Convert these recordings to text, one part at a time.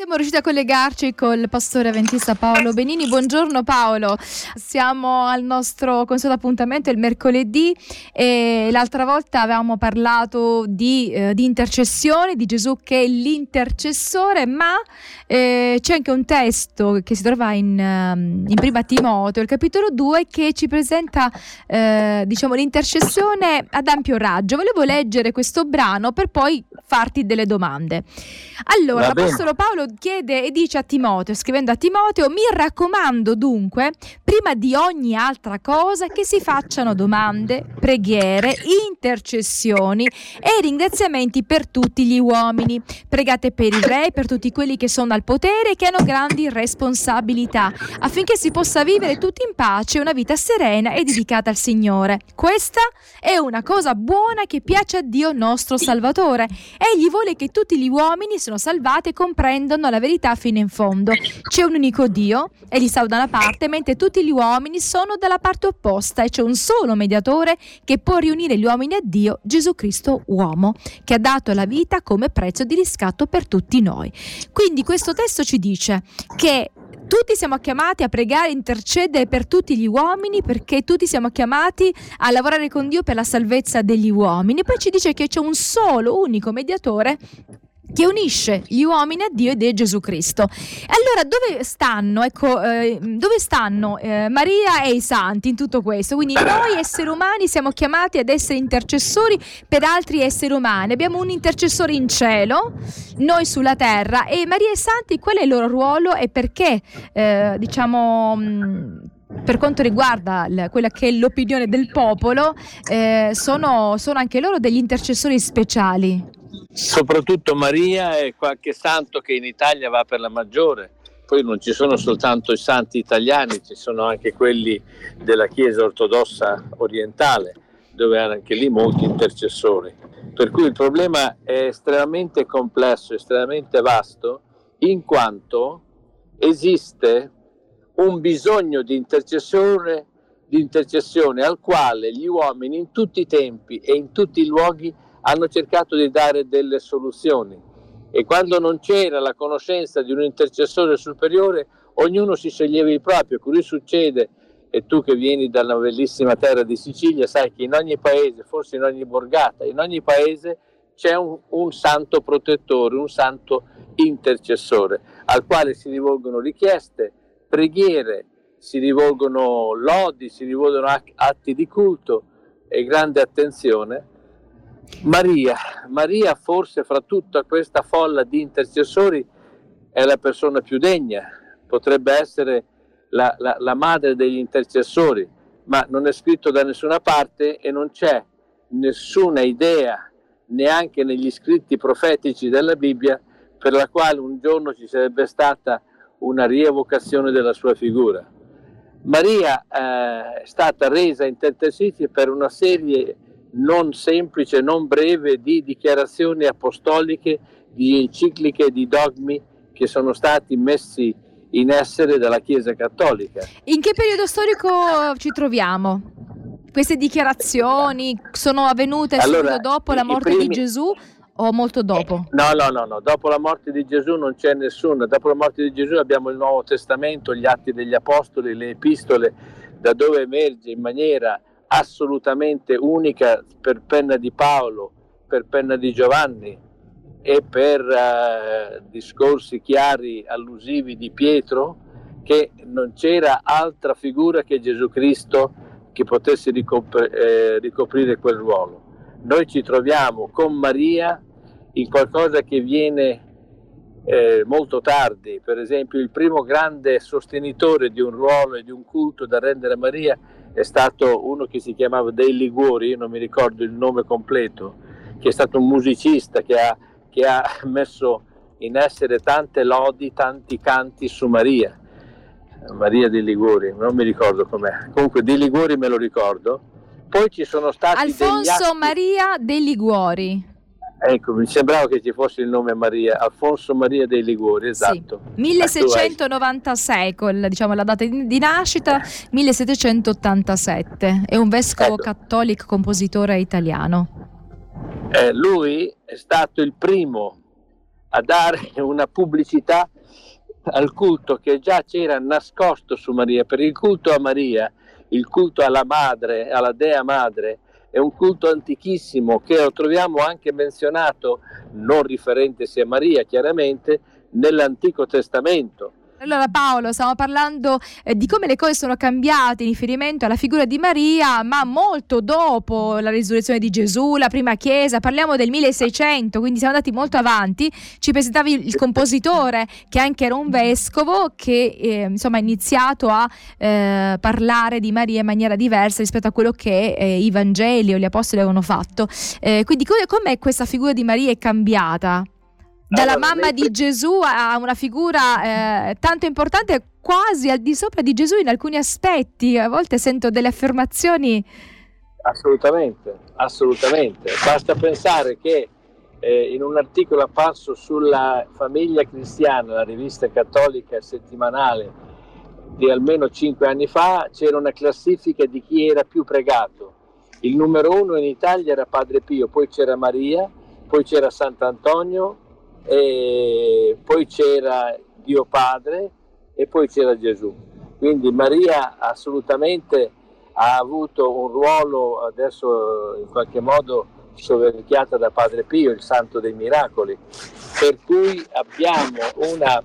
Siamo riusciti a collegarci col pastore avventista Paolo Benini. Buongiorno Paolo, siamo al nostro consueto appuntamento il mercoledì e l'altra volta avevamo parlato di intercessione, di Gesù che è l'intercessore, ma c'è anche un testo che si trova in Prima Timoteo, il capitolo 2, che ci presenta l'intercessione ad ampio raggio. Volevo leggere questo brano per poi farti delle domande. Allora, l'apostolo Paolo chiede e dice a Timoteo, scrivendo a Timoteo: mi raccomando dunque, prima di ogni altra cosa, che si facciano domande, preghiere, intercessioni e ringraziamenti per tutti gli uomini. Pregate per i re, per tutti quelli che sono al potere e che hanno grandi responsabilità, affinché si possa vivere tutti in pace una vita serena e dedicata al Signore. Questa è una cosa buona che piace a Dio nostro Salvatore. Egli vuole che tutti gli uomini siano salvati e comprendono la verità fino in fondo. C'è un unico Dio, egli sta da una parte, mentre tutti gli uomini sono dalla parte opposta, e c'è un solo mediatore che può riunire gli uomini a Dio, Gesù Cristo uomo, che ha dato la vita come prezzo di riscatto per tutti noi. Quindi questo testo ci dice che tutti siamo chiamati a pregare, intercedere per tutti gli uomini, perché tutti siamo chiamati a lavorare con Dio per la salvezza degli uomini. Poi ci dice che c'è un solo, unico mediatore che unisce gli uomini a Dio, ed è Gesù Cristo. Allora dove stanno Maria e i Santi in tutto questo? Quindi noi esseri umani siamo chiamati ad essere intercessori per altri esseri umani. Abbiamo un intercessore in cielo, noi sulla terra, e Maria e Santi qual è il loro ruolo e perché per quanto riguarda quella che è l'opinione del popolo sono anche loro degli intercessori speciali? Soprattutto Maria e qualche santo che in Italia va per la maggiore. Poi non ci sono soltanto i santi italiani, ci sono anche quelli della Chiesa ortodossa orientale, dove hanno anche lì molti intercessori. Per cui il problema è estremamente complesso, estremamente vasto, in quanto esiste un bisogno di intercessione al quale gli uomini in tutti i tempi e in tutti i luoghi hanno cercato di dare delle soluzioni, e quando non c'era la conoscenza di un intercessore superiore, ognuno si sceglieva il proprio. Così succede, e tu che vieni dalla bellissima terra di Sicilia sai che in ogni paese, forse in ogni borgata, in ogni paese c'è un santo protettore, un santo intercessore al quale si rivolgono richieste, preghiere, si rivolgono lodi, si rivolgono atti di culto e grande attenzione. Maria forse fra tutta questa folla di intercessori è la persona più degna, potrebbe essere la madre degli intercessori, ma non è scritto da nessuna parte e non c'è nessuna idea, neanche negli scritti profetici della Bibbia, per la quale un giorno ci sarebbe stata una rievocazione della sua figura. Maria è stata resa intercessore per una serie non semplice, non breve, di dichiarazioni apostoliche, di encicliche, di dogmi che sono stati messi in essere dalla Chiesa Cattolica. In che periodo storico ci troviamo? Queste dichiarazioni sono avvenute allora, subito dopo la morte di Gesù o molto dopo? No, dopo la morte di Gesù non c'è nessuna. Dopo la morte di Gesù abbiamo il Nuovo Testamento, gli Atti degli Apostoli, le Epistole, da dove emerge in maniera assolutamente unica, per penna di Paolo, per penna di Giovanni e per discorsi chiari allusivi di Pietro, che non c'era altra figura che Gesù Cristo che potesse ricoprire quel ruolo. Noi ci troviamo con Maria in qualcosa che viene molto tardi. Per esempio, il primo grande sostenitore di un ruolo e di un culto da rendere a Maria è stato uno che si chiamava dei Liguori, io non mi ricordo il nome completo, che è stato un musicista che ha messo in essere tante lodi, tanti canti su Maria dei Liguori, non mi ricordo com'è, comunque dei Liguori me lo ricordo. Poi ci sono stati Alfonso Maria de' Liguori. Ecco, mi sembrava che ci fosse il nome Maria, Alfonso Maria de' Liguori, esatto. Sì, 1696 con la data di nascita, 1787, è un vescovo cattolico, compositore italiano. Lui è stato il primo a dare una pubblicità al culto che già c'era nascosto su Maria, perché il culto a Maria, il culto alla madre, alla Dea Madre, è un culto antichissimo che lo troviamo anche menzionato, non riferente sia a Maria chiaramente, nell'Antico Testamento. Allora Paolo, stiamo parlando di come le cose sono cambiate in riferimento alla figura di Maria, ma molto dopo la risurrezione di Gesù, la prima chiesa, parliamo del 1600, quindi siamo andati molto avanti. Ci presentavi il compositore, che anche era un vescovo, che insomma ha iniziato a parlare di Maria in maniera diversa rispetto a quello che i Vangeli o gli Apostoli avevano fatto. Quindi com'è questa figura di Maria è cambiata? Dalla mamma di Gesù a una figura tanto importante, quasi al di sopra di Gesù in alcuni aspetti. A volte sento delle affermazioni. Assolutamente. Basta pensare che in un articolo apparso sulla Famiglia Cristiana, la rivista cattolica settimanale di almeno 5 anni fa, c'era una classifica di chi era più pregato. Il numero 1 in Italia era Padre Pio, poi c'era Maria, poi c'era Sant'Antonio, e poi c'era Dio Padre e poi c'era Gesù. Quindi Maria assolutamente ha avuto un ruolo, adesso in qualche modo soverchiata da Padre Pio, il santo dei miracoli, per cui abbiamo una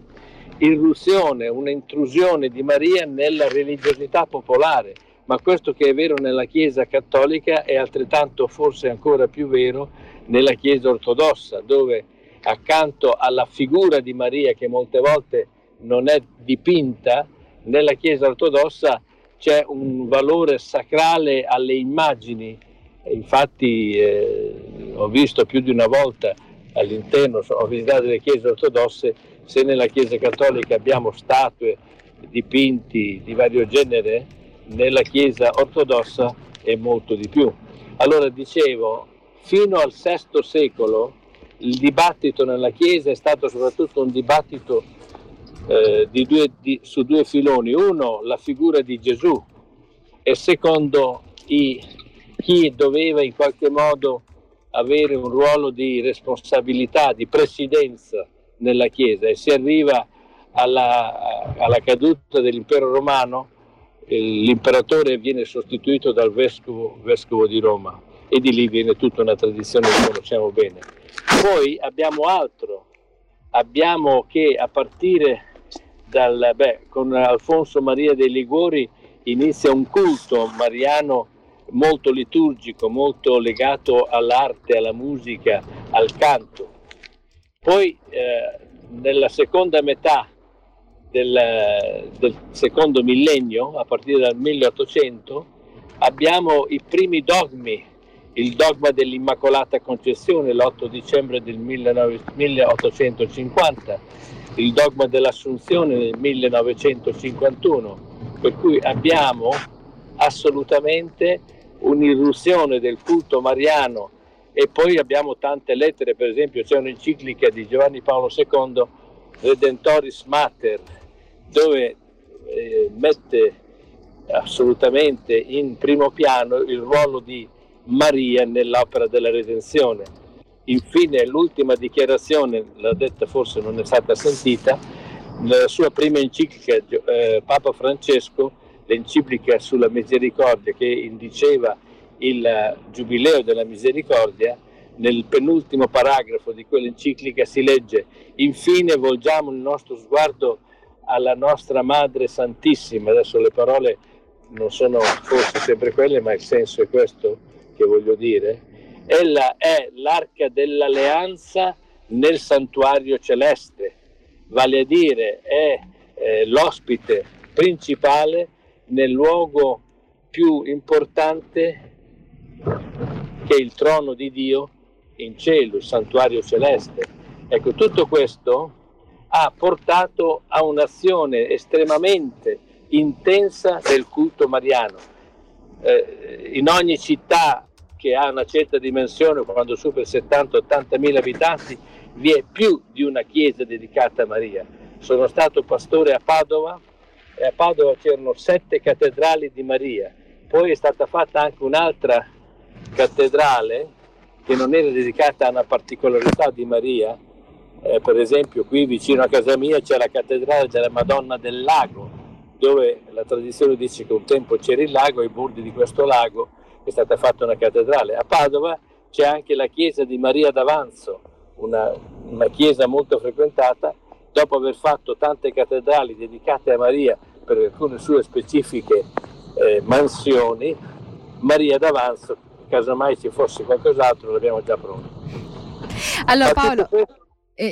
irruzione, un'intrusione di Maria nella religiosità popolare, ma questo che è vero nella Chiesa cattolica è altrettanto, forse ancora più vero, nella Chiesa ortodossa, dove accanto alla figura di Maria, che molte volte non è dipinta, nella Chiesa ortodossa c'è un valore sacrale alle immagini. Infatti ho visto più di una volta all'interno, ho visitato le chiese ortodosse, se nella Chiesa cattolica abbiamo statue, dipinti di vario genere, nella Chiesa ortodossa è molto di più. Allora dicevo, fino al VI secolo il dibattito nella Chiesa è stato soprattutto un dibattito su due filoni: uno, la figura di Gesù, e secondo, chi doveva in qualche modo avere un ruolo di responsabilità, di presidenza nella Chiesa. E si arriva alla caduta dell'impero romano, l'imperatore viene sostituito dal vescovo di Roma, e di lì viene tutta una tradizione che conosciamo bene. Poi abbiamo che a partire con Alfonso Maria de' Liguori inizia un culto mariano molto liturgico, molto legato all'arte, alla musica, al canto. Poi nella seconda metà del secondo millennio, a partire dal 1800, abbiamo i primi dogmi. Il dogma dell'Immacolata Concezione, l'8 dicembre del 1850, il dogma dell'Assunzione nel 1951, per cui abbiamo assolutamente un'irruzione del culto mariano. E poi abbiamo tante lettere, per esempio c'è un'enciclica di Giovanni Paolo II, Redemptoris Mater, dove mette assolutamente in primo piano il ruolo di Maria nell'opera della redenzione. Infine l'ultima dichiarazione, l'ha detta, forse non è stata sentita, nella sua prima enciclica Papa Francesco, l'enciclica sulla misericordia, che indiceva il giubileo della misericordia, nel penultimo paragrafo di quell'enciclica si legge: infine volgiamo il nostro sguardo alla nostra Madre Santissima. Adesso le parole non sono forse sempre quelle, ma il senso è questo che voglio dire. Ella è l'arca dell'alleanza nel santuario celeste, vale a dire è l'ospite principale nel luogo più importante che è il trono di Dio in cielo, il santuario celeste. Ecco, tutto questo ha portato a un'azione estremamente intensa del culto mariano. In ogni città che ha una certa dimensione, quando supera 70-80.000 abitanti, vi è più di una chiesa dedicata a Maria. Sono stato pastore a Padova, e a Padova c'erano 7 cattedrali di Maria. Poi è stata fatta anche un'altra cattedrale che non era dedicata a una particolarità di Maria, Per esempio qui vicino a casa mia c'è la cattedrale della Madonna del Lago, dove la tradizione dice che un tempo c'era il lago, ai bordi di questo lago è stata fatta una cattedrale. A Padova c'è anche la chiesa di Maria d'Avanzo, una chiesa molto frequentata. Dopo aver fatto tante cattedrali dedicate a Maria per alcune sue specifiche mansioni, Maria d'Avanzo, casomai ci fosse qualcos'altro, l'abbiamo già pronto. Allora Paolo,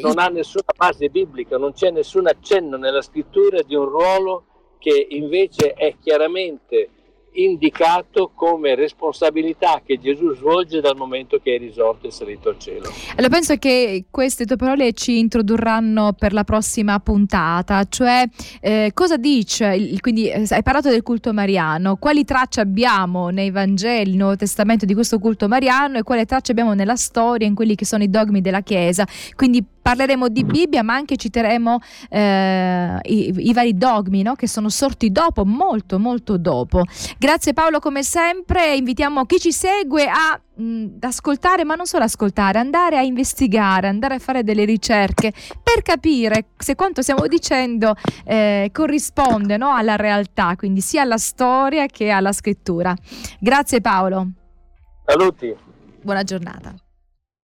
non ha nessuna base biblica, non c'è nessun accenno nella scrittura di un ruolo che invece è chiaramente indicato come responsabilità che Gesù svolge dal momento che è risorto e salito al cielo. Allora penso che queste tue parole ci introdurranno per la prossima puntata, cioè cosa dice, quindi hai parlato del culto mariano, quali tracce abbiamo nei Vangeli, nel Nuovo Testamento di questo culto mariano e quale tracce abbiamo nella storia, in quelli che sono i dogmi della Chiesa, quindi parleremo di Bibbia ma anche citeremo i vari dogmi, no? Che sono sorti dopo, molto molto dopo. Grazie Paolo, come sempre invitiamo chi ci segue ad ascoltare, ma non solo ascoltare, andare a investigare, andare a fare delle ricerche per capire se quanto stiamo dicendo corrisponde, no? Alla realtà, quindi sia alla storia che alla scrittura. Grazie Paolo. Saluti. Buona giornata.